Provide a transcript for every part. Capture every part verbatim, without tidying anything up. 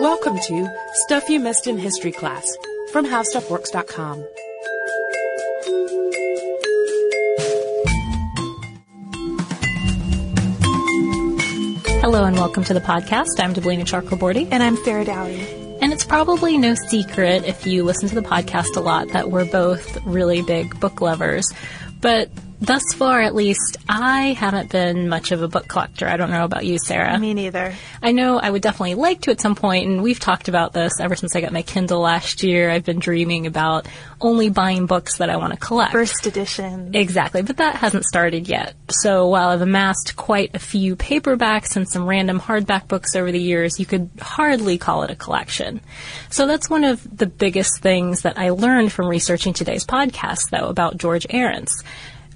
Welcome to Stuff You Missed in History Class from How Stuff Works dot com. Hello and welcome to the podcast. I'm Tracy Chakraborty. And I'm Sarah Dowdey. And it's probably no secret if you listen to the podcast a lot that we're both really big book lovers. But thus far, at least, I haven't been much of a book collector. I don't know about you, Sarah. Me neither. I know I would definitely like to at some point, and we've talked about this ever since I got my Kindle last year. I've been dreaming about only buying books that I want to collect. First edition. Exactly, but that hasn't started yet. So while I've amassed quite a few paperbacks and some random hardback books over the years, you could hardly call it a collection. So that's one of the biggest things that I learned from researching today's podcast, though, about George Arents.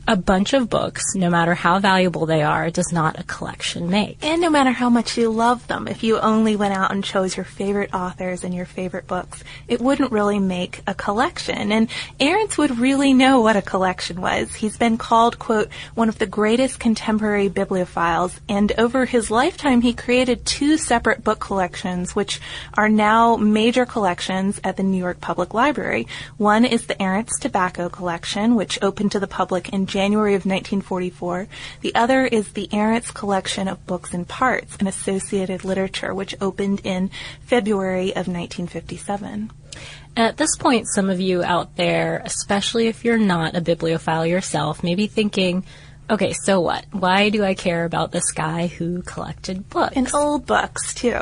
A bunch of books, no matter how valuable they are, does not a collection make. And no matter how much you love them, if you only went out and chose your favorite authors and your favorite books, it wouldn't really make a collection. And Arents would really know what a collection was. He's been called, quote, one of the greatest contemporary bibliophiles, and over his lifetime he created two separate book collections, which are now major collections at the New York Public Library. One is the Arents Tobacco Collection, which opened to the public in January of nineteen forty-four. The other is the Arents Collection of Books and Parts and Associated Literature, which opened in February of nineteen fifty-seven. At this point, some of you out there, especially if you're not a bibliophile yourself, may be thinking, okay, so what? Why do I care about this guy who collected books? And old books, too.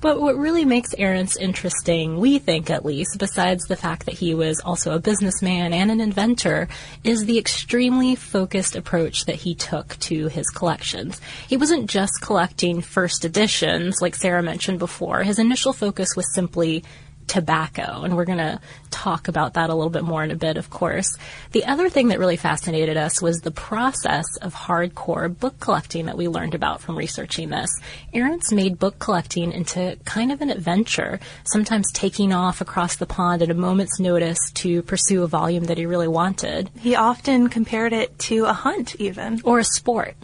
But what really makes Arents interesting, we think at least, besides the fact that he was also a businessman and an inventor, is the extremely focused approach that he took to his collections. He wasn't just collecting first editions, like Sarah mentioned before. His initial focus was simply tobacco, and we're going to talk about that a little bit more in a bit, of course. The other thing that really fascinated us was the process of hardcore book collecting that we learned about from researching this. Arents made book collecting into kind of an adventure, sometimes taking off across the pond at a moment's notice to pursue a volume that he really wanted. He often compared it to a hunt, even. Or a sport.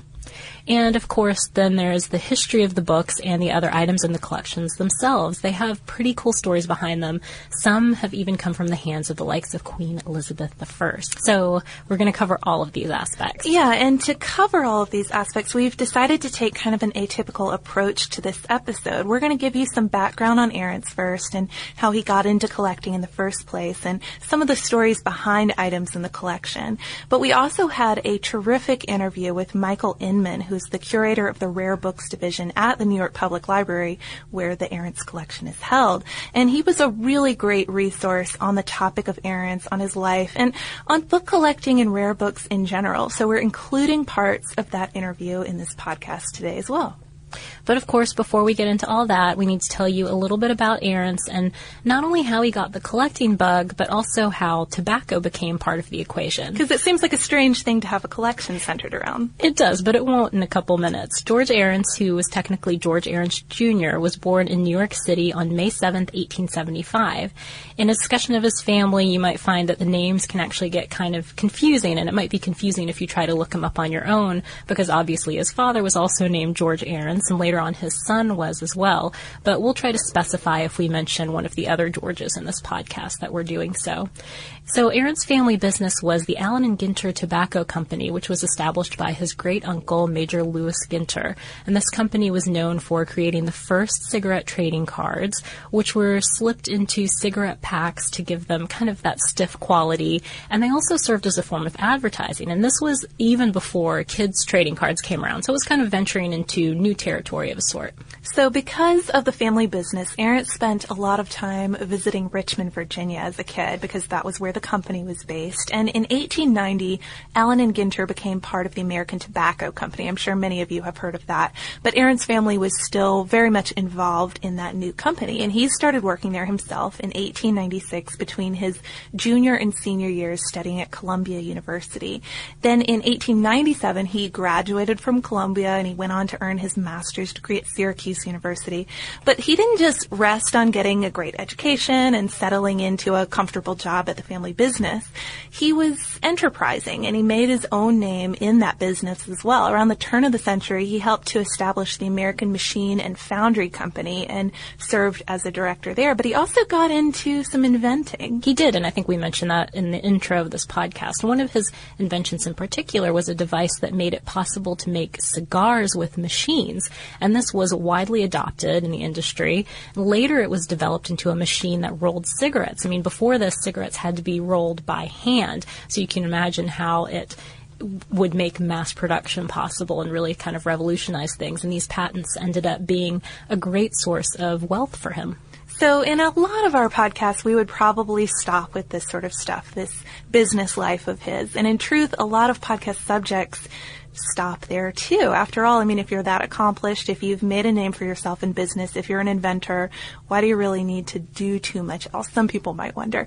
And, of course, then there's the history of the books and the other items in the collections themselves. They have pretty cool stories behind them. Some have even come from the hands of the likes of Queen Elizabeth the First. So we're going to cover all of these aspects. Yeah, and to cover all of these aspects, we've decided to take kind of an atypical approach to this episode. We're going to give you some background on Arents first and how he got into collecting in the first place and some of the stories behind items in the collection. But we also had a terrific interview with Michael Inman, who who's the curator of the Rare Books Division at the New York Public Library, where the Arents collection is held. And he was a really great resource on the topic of Arents, on his life, and on book collecting and rare books in general. So we're including parts of that interview in this podcast today as well. But, of course, before we get into all that, we need to tell you a little bit about Arents and not only how he got the collecting bug, but also how tobacco became part of the equation. Because it seems like a strange thing to have a collection centered around. It does, but it won't in a couple minutes. George Arents, who was technically George Arents Junior, was born in New York City on May seventh, eighteen seventy-five. In a discussion of his family, you might find that the names can actually get kind of confusing, and it might be confusing if you try to look him up on your own, because obviously his father was also named George Arents, and later on his son was as well, but we'll try to specify if we mention one of the other Georges in this podcast that we're doing so. So Arents' family business was the Allen and Ginter Tobacco Company, which was established by his great-uncle, Major Louis Ginter, and this company was known for creating the first cigarette trading cards, which were slipped into cigarette packs to give them kind of that stiff quality, and they also served as a form of advertising, and this was even before kids' trading cards came around, so it was kind of venturing into new territory of a sort. So because of the family business, Arents spent a lot of time visiting Richmond, Virginia as a kid, because that was where the company was based. And in eighteen ninety, Allen and Ginter became part of the American Tobacco Company. I'm sure many of you have heard of that. But Arents' family was still very much involved in that new company. And he started working there himself in eighteen ninety-six between his junior and senior years studying at Columbia University. Then in eighteen ninety-seven, he graduated from Columbia and he went on to earn his master's degree at Syracuse University. But he didn't just rest on getting a great education and settling into a comfortable job at the family business. He was enterprising, and he made his own name in that business as well. Around the turn of the century, he helped to establish the American Machine and Foundry Company and served as a director there, but he also got into some inventing. He did, and I think we mentioned that in the intro of this podcast. One of his inventions in particular was a device that made it possible to make cigars with machines, and this was widely adopted in the industry. Later, it was developed into a machine that rolled cigarettes. I mean, before this, cigarettes had to be rolled by hand, so you can imagine how it would make mass production possible and really kind of revolutionize things. And these patents ended up being a great source of wealth for him. So in a lot of our podcasts, we would probably stop with this sort of stuff, this business life of his. And in truth, a lot of podcast subjects stop there too. After all, I mean, if you're that accomplished, if you've made a name for yourself in business, if you're an inventor, why do you really need to do too much else? Some people might wonder.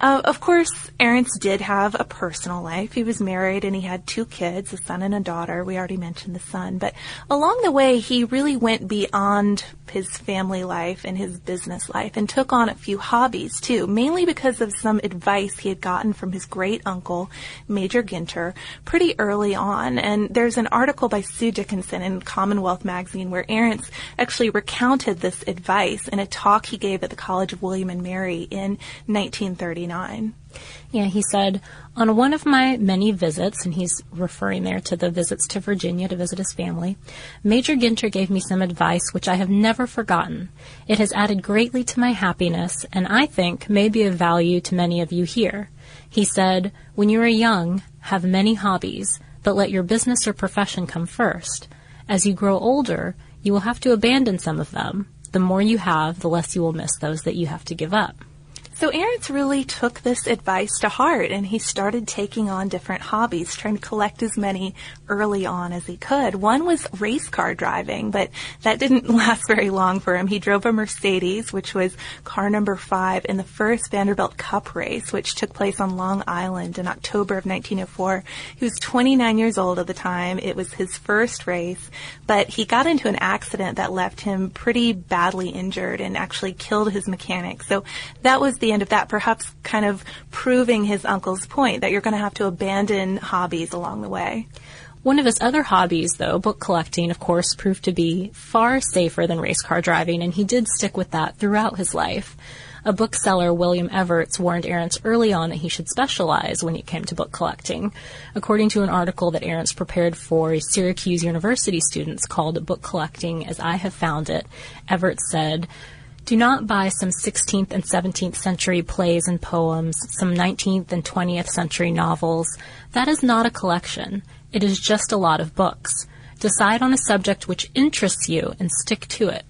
Uh, of course, Arents did have a personal life. He was married and he had two kids, a son and a daughter. We already mentioned the son, but along the way, he really went beyond his family life and his business life and took on a few hobbies too, mainly because of some advice he had gotten from his great uncle, Major Ginter, pretty early on. And there's an article by Sue Dickinson in Commonwealth Magazine where Arents actually recounted this advice in a talk he gave at the College of William and Mary in nineteen thirty-nine. Yeah, he said, on one of my many visits, and he's referring there to the visits to Virginia to visit his family, Major Ginter gave me some advice which I have never forgotten. It has added greatly to my happiness and I think may be of value to many of you here. He said, when you are young, have many hobbies, but let your business or profession come first. As you grow older, you will have to abandon some of them. The more you have, the less you will miss those that you have to give up. So Arents really took this advice to heart, and he started taking on different hobbies, trying to collect as many early on as he could. One was race car driving, but that didn't last very long for him. He drove a Mercedes, which was car number five in the first Vanderbilt Cup race, which took place on Long Island in October of nineteen oh four. He was twenty-nine years old at the time. It was his first race, but he got into an accident that left him pretty badly injured and actually killed his mechanic. So that was the end of that, perhaps kind of proving his uncle's point that you're going to have to abandon hobbies along the way. One of his other hobbies, though, book collecting, of course, proved to be far safer than race car driving, and he did stick with that throughout his life. A bookseller, William Everts, warned Arents early on that he should specialize when it came to book collecting. According to an article that Arents prepared for Syracuse University students called Book Collecting as I Have Found It, Everts said, do not buy some sixteenth and seventeenth century plays and poems, some nineteenth and twentieth century novels. That is not a collection. It is just a lot of books. Decide on a subject which interests you and stick to it.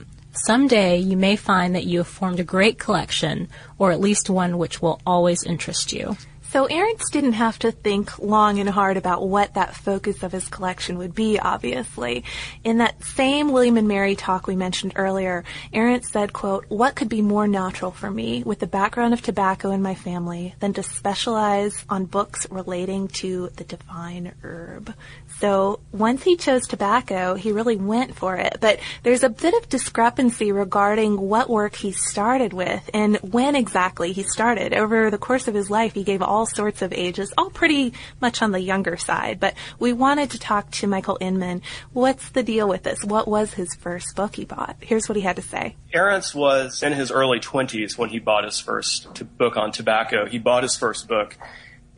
Someday you may find that you have formed a great collection, or at least one which will always interest you. So Arents didn't have to think long and hard about what that focus of his collection would be, obviously. In that same William and Mary talk we mentioned earlier, Arents said, quote, "What could be more natural for me, with the background of tobacco in my family, than to specialize on books relating to the divine herb?" So once he chose tobacco, he really went for it. But there's a bit of discrepancy regarding what work he started with and when exactly he started. Over the course of his life, he gave all all sorts of ages, all pretty much on the younger side. But we wanted to talk to Michael Inman. What's the deal with this? What was his first book he bought? Here's what he had to say. Arents was in his early twenties when he bought his first t- book on tobacco. He bought his first book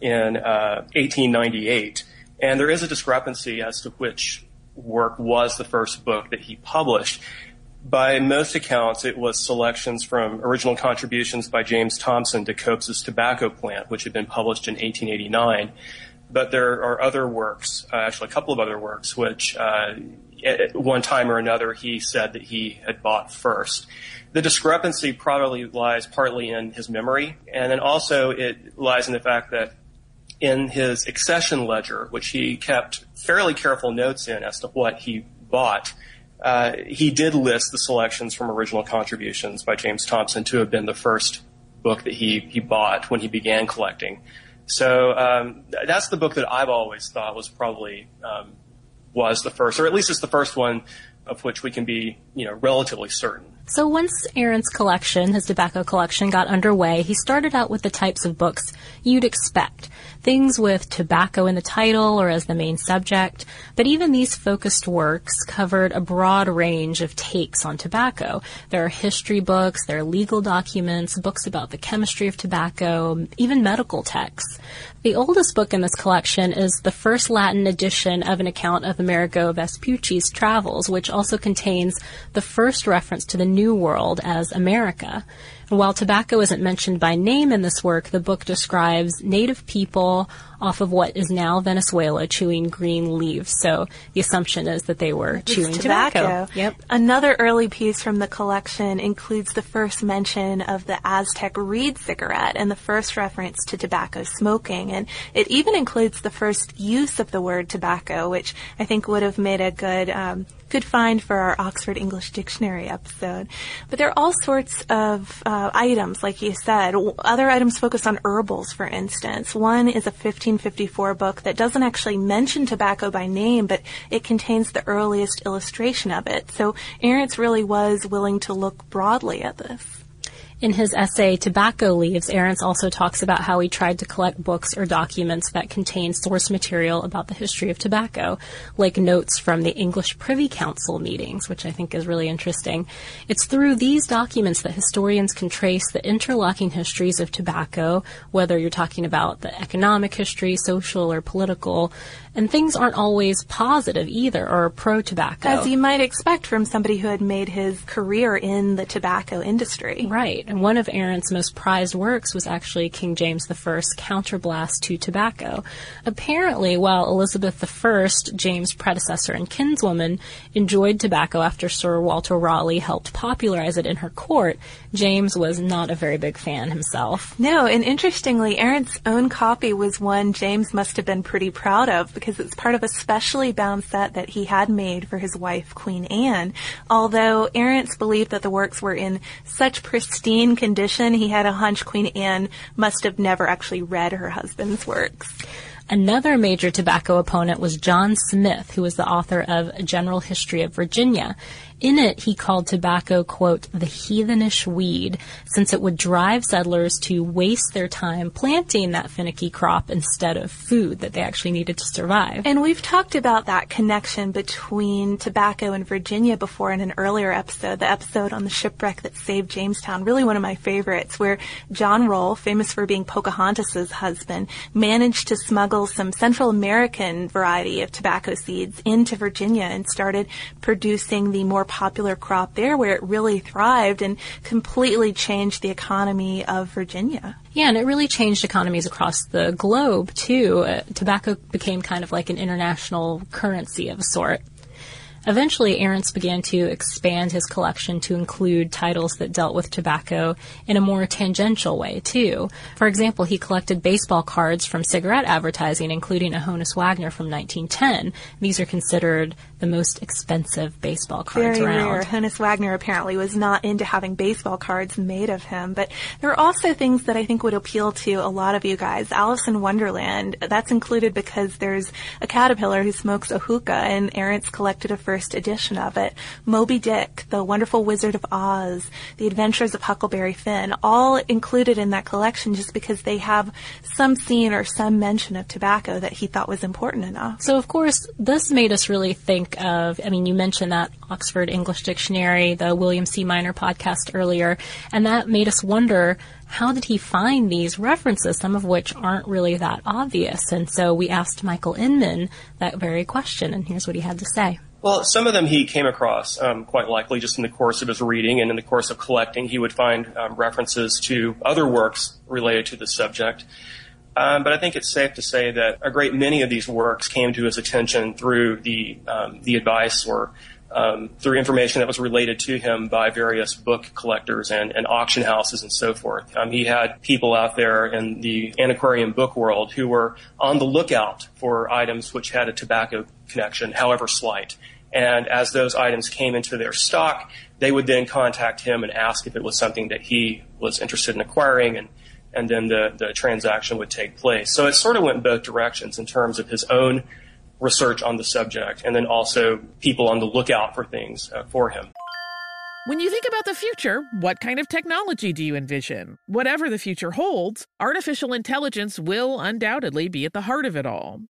in uh, eighteen ninety-eight. And there is a discrepancy as to which work was the first book that he published. By most accounts, it was selections from original contributions by James Thompson to Cope's Tobacco Plant, which had been published in eighteen eighty-nine. But there are other works, uh, actually a couple of other works, which uh, at one time or another he said that he had bought first. The discrepancy probably lies partly in his memory, and then also it lies in the fact that in his accession ledger, which he kept fairly careful notes in as to what he bought, Uh, he did list the selections from original contributions by James Thompson to have been the first book that he, he bought when he began collecting. So um, th- that's the book that I've always thought was probably um, was the first, or at least it's the first one of which we can be, you know, relatively certain. So once Arents' collection, his tobacco collection, got underway, he started out with the types of books you'd expect, things with tobacco in the title or as the main subject. But even these focused works covered a broad range of takes on tobacco. There are history books, there are legal documents, books about the chemistry of tobacco, even medical texts. The oldest book in this collection is the first Latin edition of an account of Amerigo Vespucci's travels, which also contains the first reference to the New World as America. And while tobacco isn't mentioned by name in this work, the book describes native people off of what is now Venezuela chewing green leaves. So the assumption is that they were it's chewing tobacco. tobacco. Yep. Another early piece from the collection includes the first mention of the Aztec reed cigarette and the first reference to tobacco smoking. And it even includes the first use of the word tobacco, which I think would have made a good um, good find for our Oxford English Dictionary episode. But there are all sorts of uh, items, like you said. Other items focus on herbals, for instance. One is a fifteen fifty-four book that doesn't actually mention tobacco by name, but it contains the earliest illustration of it. So Arents really was willing to look broadly at this. In his essay, Tobacco Leaves, Arents also talks about how he tried to collect books or documents that contain source material about the history of tobacco, like notes from the English Privy Council meetings, which I think is really interesting. It's through these documents that historians can trace the interlocking histories of tobacco, whether you're talking about the economic history, social or political, and things aren't always positive either or pro-tobacco. As you might expect from somebody who had made his career in the tobacco industry. Right. And one of Arents' most prized works was actually King James I's Counterblast to Tobacco. Apparently, while Elizabeth the First, James' predecessor and kinswoman, enjoyed tobacco after Sir Walter Raleigh helped popularize it in her court, James was not a very big fan himself. No, and interestingly, Arents' own copy was one James must have been pretty proud of because it's part of a specially bound set that he had made for his wife, Queen Anne. Although Arents believed that the works were in such pristine condition, he had a hunch Queen Anne must have never actually read her husband's works. Another major tobacco opponent was John Smith, who was the author of A General History of Virginia. In it, he called tobacco, quote, the heathenish weed, since it would drive settlers to waste their time planting that finicky crop instead of food that they actually needed to survive. And we've talked about that connection between tobacco and Virginia before in an earlier episode, the episode on the shipwreck that saved Jamestown, really one of my favorites, where John Roll, famous for being Pocahontas's husband, managed to smuggle some Central American variety of tobacco seeds into Virginia and started producing the more popular crop there where it really thrived and completely changed the economy of Virginia. Yeah, and it really changed economies across the globe, too. Uh, tobacco became kind of like an international currency of a sort. Eventually, Arents began to expand his collection to include titles that dealt with tobacco in a more tangential way, too. For example, he collected baseball cards from cigarette advertising, including a Honus Wagner from nineteen ten. These are considered the most expensive baseball cards Very around. Rare. Honus Wagner apparently was not into having baseball cards made of him, but there are also things that I think would appeal to a lot of you guys. Alice in Wonderland, that's included because there's a caterpillar who smokes a hookah, and Arents collected a first edition of it. Moby Dick, The Wonderful Wizard of Oz, The Adventures of Huckleberry Finn, all included in that collection just because they have some scene or some mention of tobacco that he thought was important enough. So, of course, this made us really think of, I mean, you mentioned that Oxford English Dictionary, the William C. Minor podcast earlier, and that made us wonder, how did he find these references, some of which aren't really that obvious? And so we asked Michael Inman that very question, and here's what he had to say. Well, some of them he came across, um, quite likely, just in the course of his reading and in the course of collecting. He would find um, references to other works related to the subject. Um, but I think it's safe to say that a great many of these works came to his attention through the um, the advice or Um, through information that was related to him by various book collectors and, and auction houses and so forth. Um, he had people out there in the antiquarian book world who were on the lookout for items which had a tobacco connection, however slight. And as those items came into their stock, they would then contact him and ask if it was something that he was interested in acquiring, and, and then the, the transaction would take place. So it sort of went both directions in terms of his own research on the subject, and then also people on the lookout for things uh, for him. When you think about the future, what kind of technology do you envision? Whatever the future holds, artificial intelligence will undoubtedly be at the heart of it all.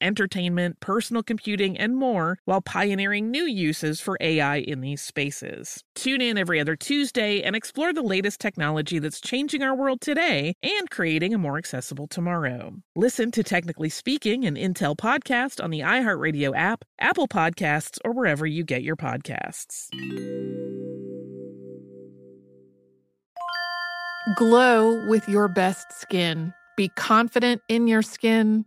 entertainment, personal computing, and more, while pioneering new uses for A I in these spaces. Tune in every other Tuesday and explore the latest technology that's changing our world today and creating a more accessible tomorrow. Listen to Technically Speaking, an Intel podcast on the iHeartRadio app, Apple Podcasts, or wherever you get your podcasts. Glow with your best skin. Be confident in your skin.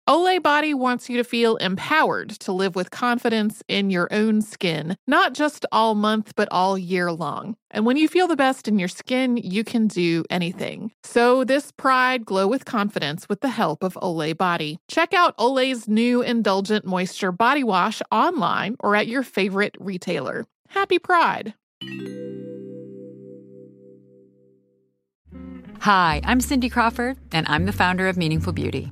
Olay Body wants you to feel empowered to live with confidence in your own skin, not just all month, but all year long. And when you feel the best in your skin, you can do anything. So this pride, glow with confidence with the help of Olay Body. Check out Olay's new Indulgent Moisture Body Wash online or at your favorite retailer. Happy Pride! Hi, I'm Cindy Crawford, and I'm the founder of Meaningful Beauty.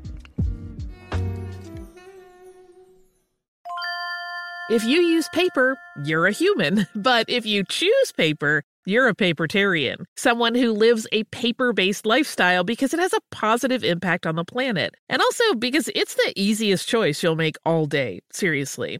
If you use paper, you're a human. But if you choose paper, you're a papertarian, someone who lives a paper-based lifestyle because it has a positive impact on the planet. And also because it's the easiest choice you'll make all day, seriously.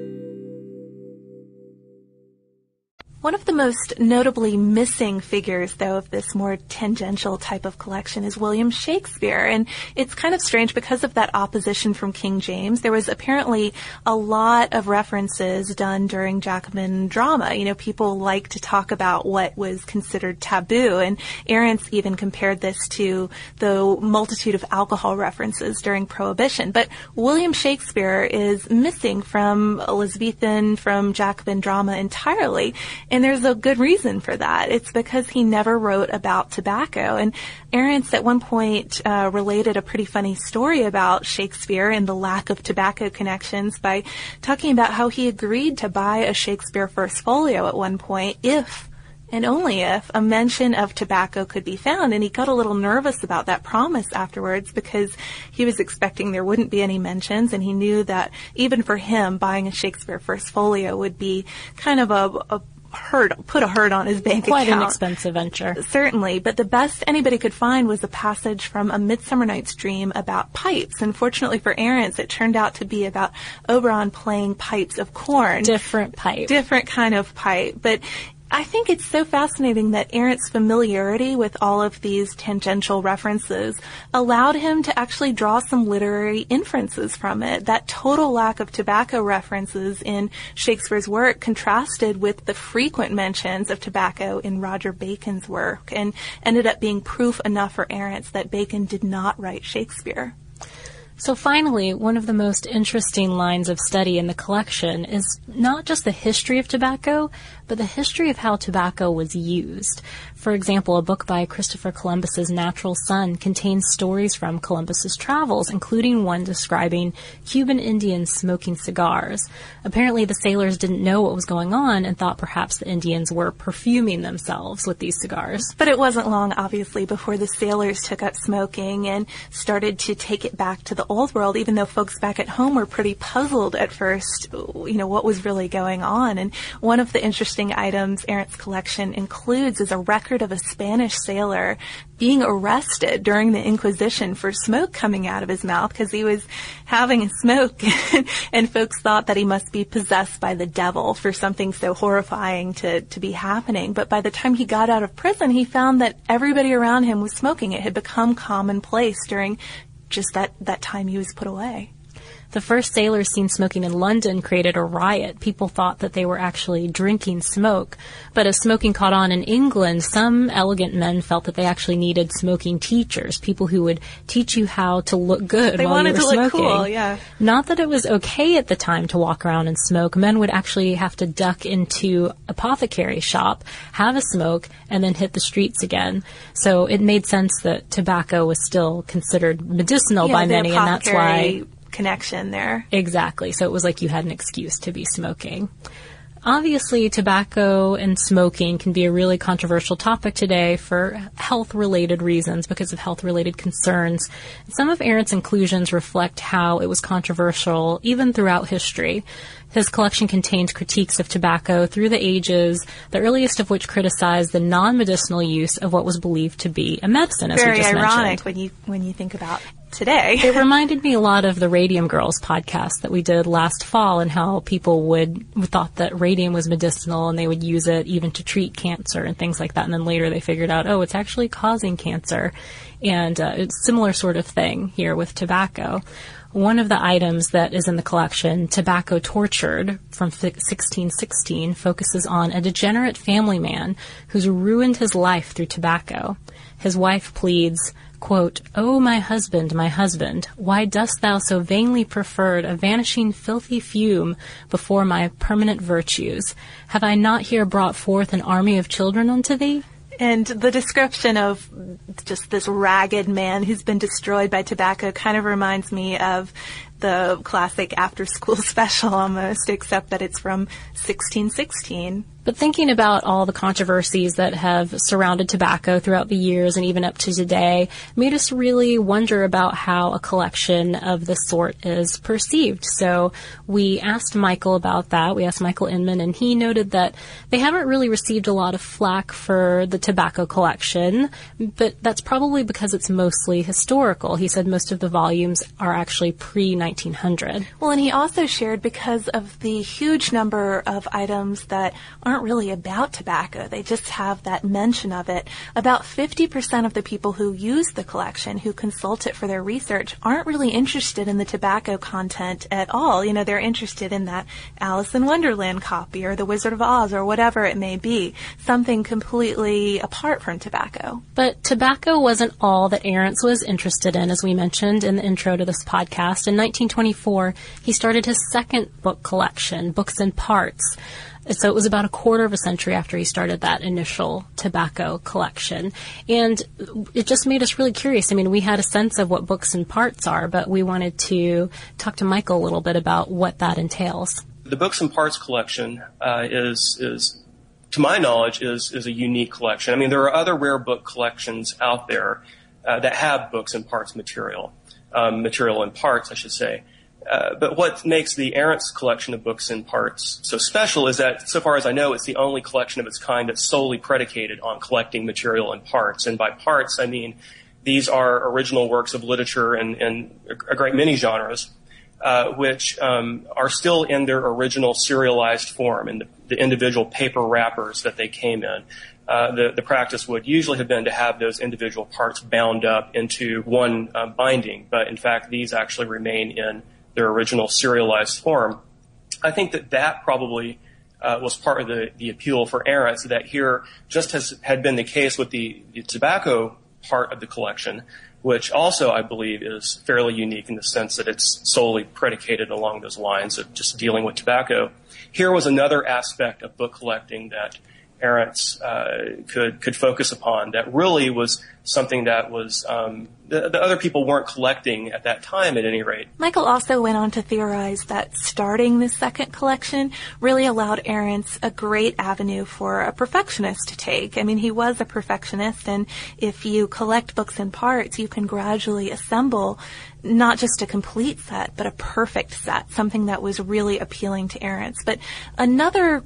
One of the most notably missing figures, though, of this more tangential type of collection is William Shakespeare. And it's kind of strange because of that opposition from King James. There was apparently a lot of references done during Jacobin drama. You know, people like to talk about what was considered taboo. And Arents even compared this to the multitude of alcohol references during Prohibition. But William Shakespeare is missing from Elizabethan, from Jacobin drama entirely. And there's a good reason for that. It's because he never wrote about tobacco. And Arents at one point uh, related a pretty funny story about Shakespeare and the lack of tobacco connections by talking about how he agreed to buy a Shakespeare first folio at one point if, and only if, a mention of tobacco could be found. And he got a little nervous about that promise afterwards because he was expecting there wouldn't be any mentions, and he knew that even for him, buying a Shakespeare first folio would be kind of a... a Hurt, put a hurt on his bank Quite account. Quite an expensive venture. Certainly, but the best anybody could find was a passage from A Midsummer Night's Dream about pipes. And fortunately for Arents, it turned out to be about Oberon playing pipes of corn. Different pipe. Different kind of pipe. But I think it's so fascinating that Arents' familiarity with all of these tangential references allowed him to actually draw some literary inferences from it. That total lack of tobacco references in Shakespeare's work contrasted with the frequent mentions of tobacco in Roger Bacon's work and ended up being proof enough for Arents that Bacon did not write Shakespeare. So finally, one of the most interesting lines of study in the collection is not just the history of tobacco, but the history of how tobacco was used. For example, a book by Christopher Columbus's Natural Son contains stories from Columbus's travels, including one describing Cuban Indians smoking cigars. Apparently, the sailors didn't know what was going on and thought perhaps the Indians were perfuming themselves with these cigars. But it wasn't long, obviously, before the sailors took up smoking and started to take it back to the old world, even though folks back at home were pretty puzzled at first, you know, what was really going on. And one of the interesting items Arents' collection includes is a record of a Spanish sailor being arrested during the Inquisition for smoke coming out of his mouth because he was having a smoke and folks thought that he must be possessed by the devil for something so horrifying to, to be happening. But by the time he got out of prison, he found that everybody around him was smoking. It had become commonplace during just that, that time he was put away. The first sailors seen smoking in London created a riot. People thought that they were actually drinking smoke. But as smoking caught on in England, some elegant men felt that they actually needed smoking teachers, people who would teach you how to look good they while you were smoking. They wanted to look cool, yeah. Not that it was okay at the time to walk around and smoke. Men would actually have to duck into apothecary shop, have a smoke, and then hit the streets again. So it made sense that tobacco was still considered medicinal yeah, by many, and that's why... connection there. Exactly. So it was like you had an excuse to be smoking. Obviously, tobacco and smoking can be a really controversial topic today for health-related reasons, because of health-related concerns. Some of Arents' inclusions reflect how it was controversial even throughout history. His collection contains critiques of tobacco through the ages, the earliest of which criticized the non-medicinal use of what was believed to be a medicine, as Very we just mentioned. Very ironic when you, when you think about today. It reminded me a lot of the Radium Girls podcast that we did last fall, and how people would thought that radium was medicinal and they would use it even to treat cancer and things like that. And then later they figured out, oh, it's actually causing cancer. And uh, it's a similar sort of thing here with tobacco. one of the items that is in the collection, Tobacco Tortured, from sixteen sixteen, focuses on a degenerate family man who's ruined his life through tobacco. His wife pleads, quote, "O my husband, my husband, why dost thou so vainly preferred a vanishing filthy fume before my permanent virtues? Have I not here brought forth an army of children unto thee?" And the description of just this ragged man who's been destroyed by tobacco kind of reminds me of the classic after-school special almost, except that it's from sixteen sixteen. But thinking about all the controversies that have surrounded tobacco throughout the years and even up to today made us really wonder about how a collection of this sort is perceived. So we asked Michael about that. We asked Michael Inman, and he noted that they haven't really received a lot of flack for the tobacco collection, but that's probably because it's mostly historical. He said most of the volumes are actually pre nineteen hundred. Well, and he also shared because of the huge number of items that are aren't really about tobacco. They just have that mention of it. About fifty percent of the people who use the collection, who consult it for their research, aren't really interested in the tobacco content at all. You know, they're interested in that Alice in Wonderland copy or The Wizard of Oz or whatever it may be, something completely apart from tobacco. But tobacco wasn't all that Arents was interested in, as we mentioned in the intro to this podcast. In nineteen twenty-four, he started his second book collection, Books and Parts. So it was about a quarter of a century after he started that initial tobacco collection. And it just made us really curious. I mean, we had a sense of what books and parts are, but we wanted to talk to Michael a little bit about what that entails. The Books and Parts collection uh, is, is, to my knowledge, is, is a unique collection. I mean, there are other rare book collections out there uh, that have books and parts material, um, material and parts, I should say. Uh, but what makes the Arents collection of Books and Parts so special is that, so far as I know, it's the only collection of its kind that's solely predicated on collecting material and parts. And by parts, I mean these are original works of literature in, in a great many genres, uh, which um, are still in their original serialized form in the, the individual paper wrappers that they came in. Uh, the, the practice would usually have been to have those individual parts bound up into one uh, binding, but in fact, these actually remain in their original serialized form. I think that that probably uh, was part of the, the appeal for Arents, that here, just as had been the case with the, the tobacco part of the collection, which also I believe is fairly unique in the sense that it's solely predicated along those lines of just dealing with tobacco. Here was another aspect of book collecting that Arents uh, could could focus upon that really was something that was um, the, the other people weren't collecting at that time, at any rate. Michael also went on to theorize that starting this second collection really allowed Arents a great avenue for a perfectionist to take. I mean, he was a perfectionist, and if you collect books and parts, you can gradually assemble not just a complete set, but a perfect set, something that was really appealing to Arents. But another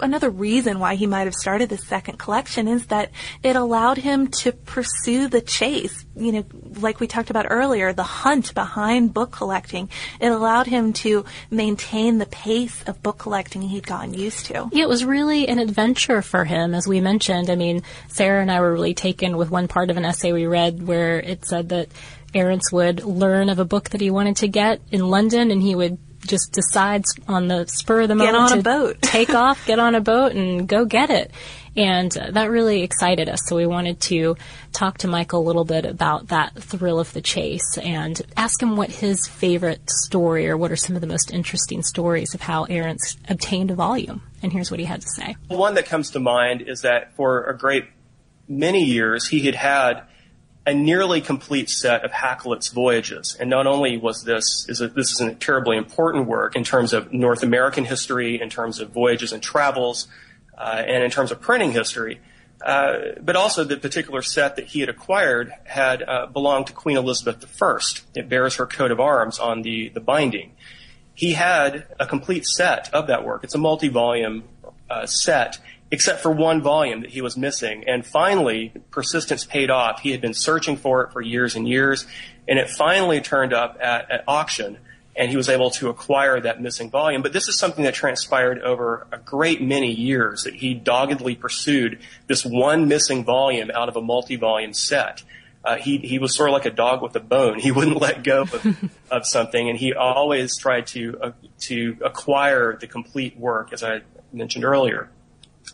Another reason why he might have started this second collection is that it allowed him to pursue the chase. You know, like we talked about earlier, the hunt behind book collecting. It allowed him to maintain the pace of book collecting he'd gotten used to. Yeah, it was really an adventure for him, as we mentioned. I mean, Sarah and I were really taken with one part of an essay we read where it said that Arents would learn of a book that he wanted to get in London, and he would just decides on the spur of the moment on a boat. take off, get on a boat, and go get it. And that really excited us. So we wanted to talk to Michael a little bit about that thrill of the chase and ask him what his favorite story or what are some of the most interesting stories of how Arents obtained a volume. And here's what he had to say. One that comes to mind is that for a great many years, he had had a nearly complete set of Hakluyt's voyages. And not only was this, is a, this is a terribly important work in terms of North American history, in terms of voyages and travels, uh, and in terms of printing history, uh, but also the particular set that he had acquired had uh, belonged to Queen Elizabeth the First. It bears her coat of arms on the, the binding. He had a complete set of that work. It's a multi-volume uh, set, except for one volume that he was missing. And finally, persistence paid off. He had been searching for it for years and years, and it finally turned up at, at auction, and he was able to acquire that missing volume. But this is something that transpired over a great many years, that he doggedly pursued this one missing volume out of a multi-volume set. Uh, he he was sort of like a dog with a bone. He wouldn't let go of, of something, and he always tried to uh, to acquire the complete work, as I mentioned earlier.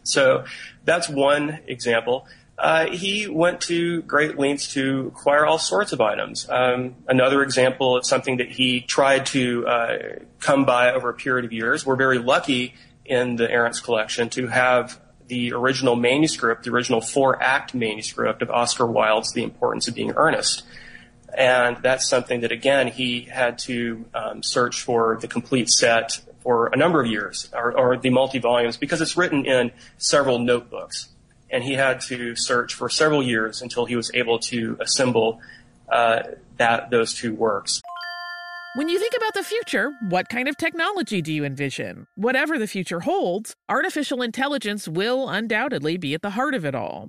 So that's one example. Uh, he went to great lengths to acquire all sorts of items. Um, another example of something that he tried to uh, come by over a period of years. We're very lucky in the Arents collection to have the original manuscript, the original four-act manuscript of Oscar Wilde's The Importance of Being Earnest. And that's something that, again, he had to um, search for the complete set for a number of years, or, or the multi-volumes, because it's written in several notebooks. And he had to search for several years until he was able to assemble uh, that those two works. When you think about the future, what kind of technology do you envision? Whatever the future holds, artificial intelligence will undoubtedly be at the heart of it all.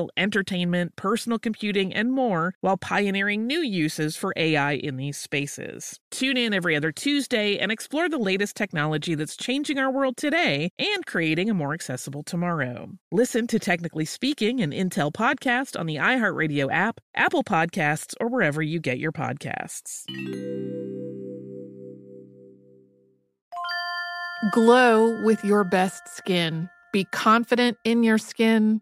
entertainment, personal computing, and more, while pioneering new uses for A I in these spaces. Tune in every other Tuesday and explore the latest technology that's changing our world today and creating a more accessible tomorrow. Listen to Technically Speaking, an Intel podcast on the iHeartRadio app, Apple Podcasts, or wherever you get your podcasts. Glow with your best skin. Be confident in your skin.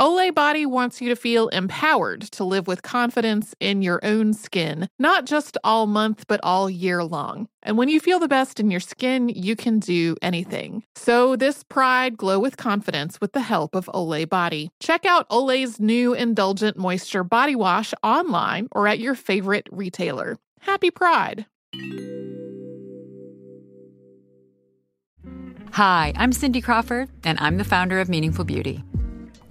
Olay Body wants you to feel empowered to live with confidence in your own skin, not just all month, but all year long. And when you feel the best in your skin, you can do anything. So this pride, glow with confidence with the help of Olay Body. Check out Olay's new Indulgent Moisture Body Wash online or at your favorite retailer. Happy Pride! Hi, I'm Cindy Crawford, and I'm the founder of Meaningful Beauty.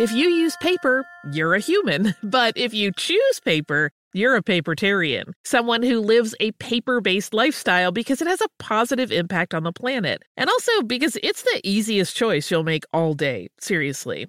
If you use paper, you're a human. But if you choose paper, you're a papertarian, someone who lives a paper-based lifestyle because it has a positive impact on the planet. And also because it's the easiest choice you'll make all day, seriously.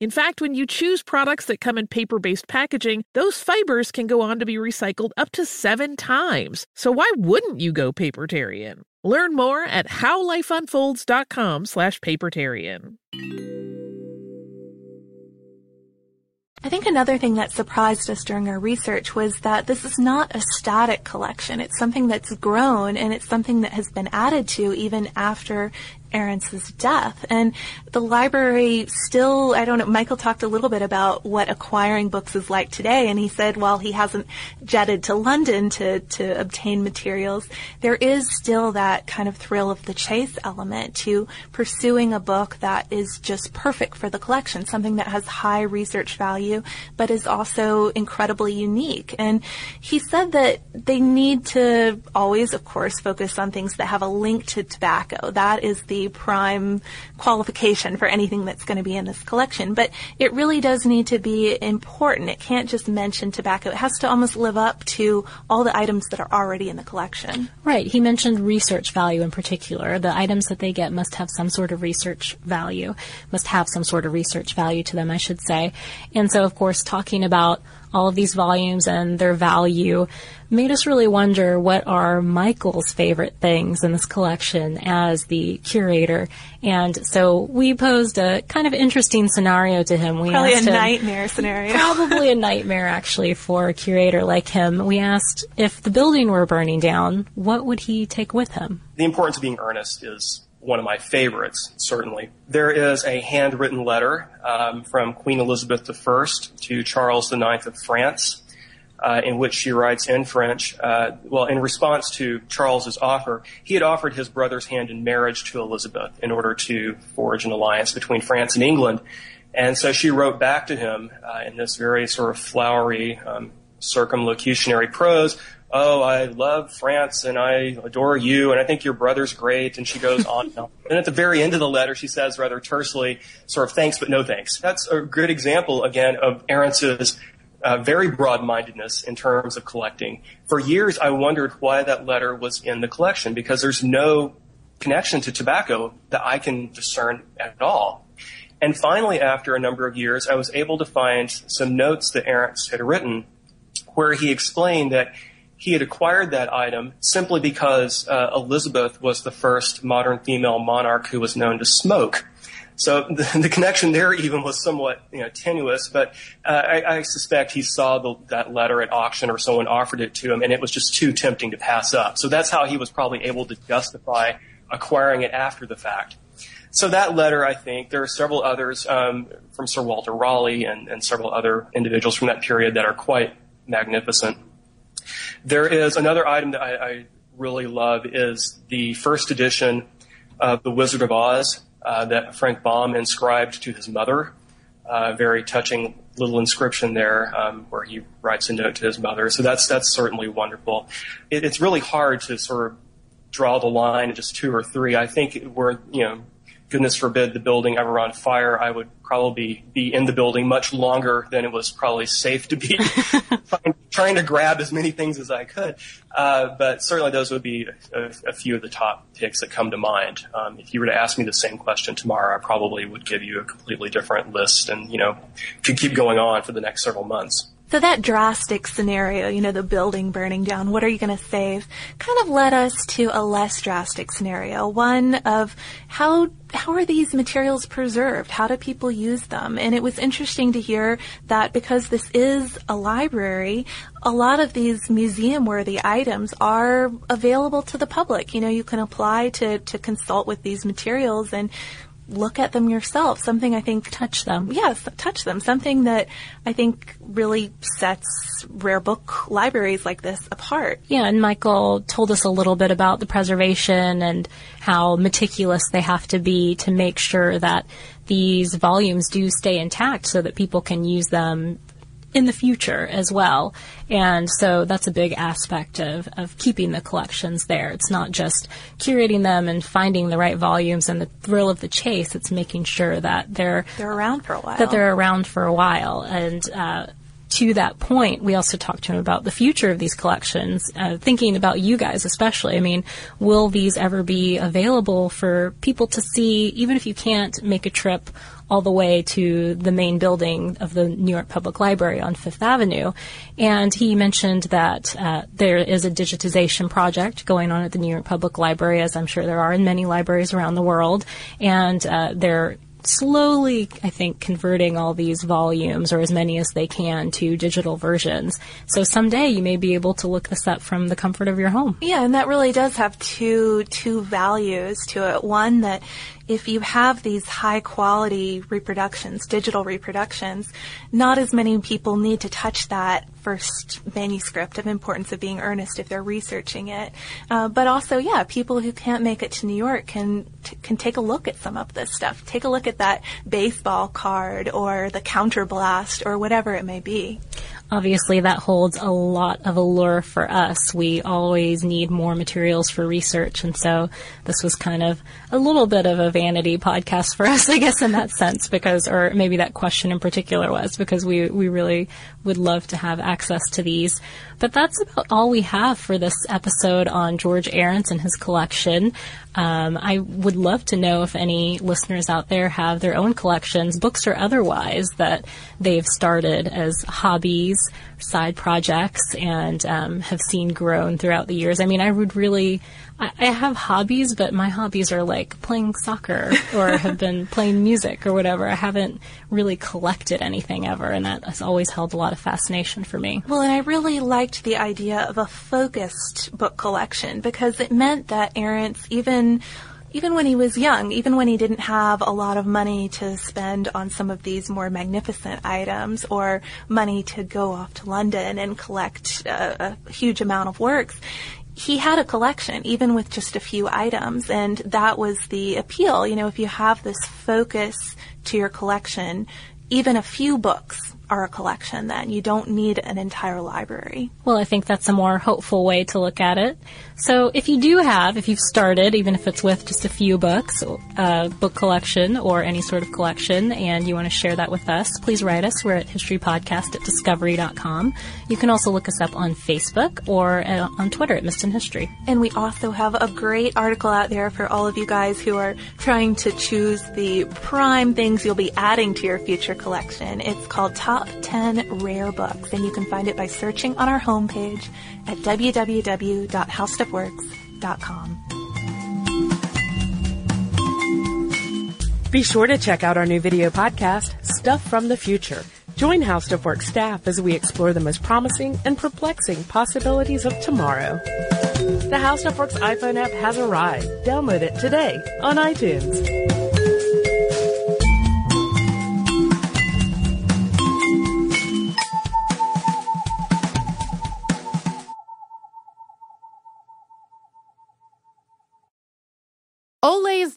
In fact, when you choose products that come in paper-based packaging, those fibers can go on to be recycled up to seven times. So why wouldn't you go papertarian? Learn more at howlifeunfolds.com slash papertarian. I think another thing that surprised us during our research was that this is not a static collection. It's something that's grown, and it's something that has been added to even after Arents' death. And the library still, I don't know, Michael talked a little bit about what acquiring books is like today, and he said while he hasn't jetted to London to, to obtain materials, there is still that kind of thrill of the chase element to pursuing a book that is just perfect for the collection, something that has high research value but is also incredibly unique. And he said that they need to always, of course, focus on things that have a link to tobacco. That is the prime qualification for anything that's going to be in this collection. But it really does need to be important. It can't just mention tobacco. It has to almost live up to all the items that are already in the collection. Right. He mentioned research value in particular. The items that they get must have some sort of research value, must have some sort of research value to them, I should say. And so, of course, talking about all of these volumes and their value made us really wonder what are Michael's favorite things in this collection as the curator. And so we posed a kind of interesting scenario to him. We probably asked a him, nightmare scenario. Probably a nightmare, actually, for a curator like him. We asked if the building were burning down, what would he take with him? The Importance of Being Earnest is one of my favorites, certainly. There is a handwritten letter um, from Queen Elizabeth the First to Charles the Ninth of France, uh, in which she writes in French, uh, well, in response to Charles's offer, he had offered his brother's hand in marriage to Elizabeth in order to forge an alliance between France and England. And so she wrote back to him uh, in this very sort of flowery, um, circumlocutionary prose, "Oh, I love France, and I adore you, and I think your brother's great," and she goes on and on. And at the very end of the letter, she says rather tersely, sort of, "Thanks, but no thanks." That's a good example, again, of Arents's uh, very broad-mindedness in terms of collecting. For years, I wondered why that letter was in the collection, because there's no connection to tobacco that I can discern at all. And finally, after a number of years, I was able to find some notes that Arents had written where he explained that he had acquired that item simply because uh, Elizabeth was the first modern female monarch who was known to smoke. So the, the connection there even was somewhat, you know, tenuous, but uh, I, I suspect he saw the, that letter at auction or someone offered it to him, and it was just too tempting to pass up. So that's how he was probably able to justify acquiring it after the fact. So that letter, I think, there are several others um, from Sir Walter Raleigh and, and several other individuals from that period that are quite magnificent. There is another item that I, I really love is the first edition of The Wizard of Oz uh, that Frank Baum inscribed to his mother. Uh, very touching little inscription there um, where he writes a note to his mother. So that's that's certainly wonderful. It, it's really hard to sort of draw the line at just two or three. I think we're, you know, goodness forbid the building ever on fire, I would probably be in the building much longer than it was probably safe to be, trying to grab as many things as I could. Uh, but certainly those would be a, a few of the top picks that come to mind. Um, if you were to ask me the same question tomorrow, I probably would give you a completely different list and, you know, could keep going on for the next several months. So that drastic scenario, you know, the building burning down, what are you going to save, kind of led us to a less drastic scenario, one of how how are these materials preserved? How do people use them? And it was interesting to hear that because this is a library, a lot of these museum-worthy items are available to the public. You know, you can apply to, to consult with these materials and look at them yourself, something I think... Touch them. Yes, touch them. Something that I think really sets rare book libraries like this apart. Yeah, and Michael told us a little bit about the preservation and how meticulous they have to be to make sure that these volumes do stay intact so that people can use them in the future as well. And so that's a big aspect of, of keeping the collections there. It's not just curating them and finding the right volumes and the thrill of the chase. It's making sure that they're, they're around for a while. That they're around for a while. And uh, to that point, we also talked to him about the future of these collections, uh, thinking about you guys especially. I mean, will these ever be available for people to see, even if you can't make a trip all the way to the main building of the New York Public Library on Fifth Avenue. And he mentioned that uh, there is a digitization project going on at the New York Public Library, as I'm sure there are in many libraries around the world. And uh, they're slowly, I think, converting all these volumes, or as many as they can, to digital versions. So someday you may be able to look this up from the comfort of your home. Yeah, and that really does have two two values to it. One, that if you have these high-quality reproductions, digital reproductions, not as many people need to touch that first manuscript of Importance of Being Earnest if they're researching it. Uh, but also, yeah, people who can't make it to New York can t- can take a look at some of this stuff. Take a look at that baseball card or the counterblast or whatever it may be. Obviously, that holds a lot of allure for us. We always need more materials for research, and so this was kind of a little bit of a vanity podcast for us, I guess, in that sense, because, or maybe that question in particular was, because we, we really would love to have access to these. But that's about all we have for this episode on George Arents and his collection. Um, I would love to know if any listeners out there have their own collections, books or otherwise, that they've started as hobbies, side projects, and um, have seen grown throughout the years. I mean, I would really... I have hobbies, but my hobbies are like playing soccer or have been playing music or whatever. I haven't really collected anything ever, and that has always held a lot of fascination for me. Well, and I really liked the idea of a focused book collection, because it meant that Arents, even... Even when he was young, even when he didn't have a lot of money to spend on some of these more magnificent items or money to go off to London and collect a, a huge amount of works, he had a collection, even with just a few items. And that was the appeal. You know, if you have this focus to your collection, even a few books are a collection then. You don't need an entire library. Well, I think that's a more hopeful way to look at it. So if you do have, if you've started, even if it's with just a few books, uh, book collection or any sort of collection, and you want to share that with us, please write us. We're at history podcast at discovery dot com. You can also look us up on Facebook or uh, on Twitter at Missed in History. And we also have a great article out there for all of you guys who are trying to choose the prime things you'll be adding to your future collection. It's called Top ten Rare Books, and you can find it by searching on our homepage at w w w dot how stuff works dot com. Be sure to check out our new video podcast, Stuff from the Future. Join HowStuffWorks staff as we explore the most promising and perplexing possibilities of tomorrow. The HowStuffWorks iPhone app has arrived. Download it today on iTunes. Olay's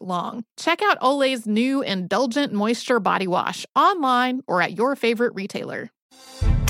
long. Check out Olay's new Indulgent Moisture Body Wash online or at your favorite retailer.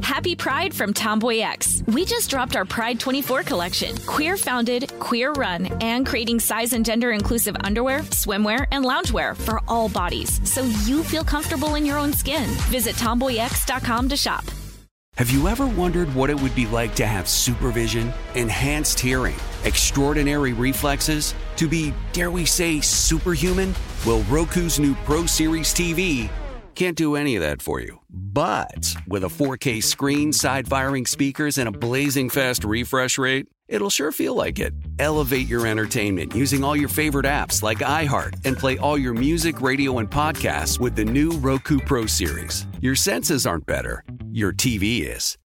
Happy Pride from Tomboy X. We just dropped our Pride twenty-four collection. Queer founded, queer run, and creating size and gender inclusive underwear, swimwear, and loungewear for all bodies, so you feel comfortable in your own skin. Visit tomboy x dot com to shop. Have you ever wondered what it would be like to have supervision, enhanced hearing, extraordinary reflexes, to be, dare we say, superhuman? Well, Roku's new Pro Series T V can't do any of that for you. But with a four K screen, side-firing speakers, and a blazing fast refresh rate, it'll sure feel like it. Elevate your entertainment using all your favorite apps like iHeart, and play all your music, radio, and podcasts with the new Roku Pro Series. Your senses aren't better, your T V is.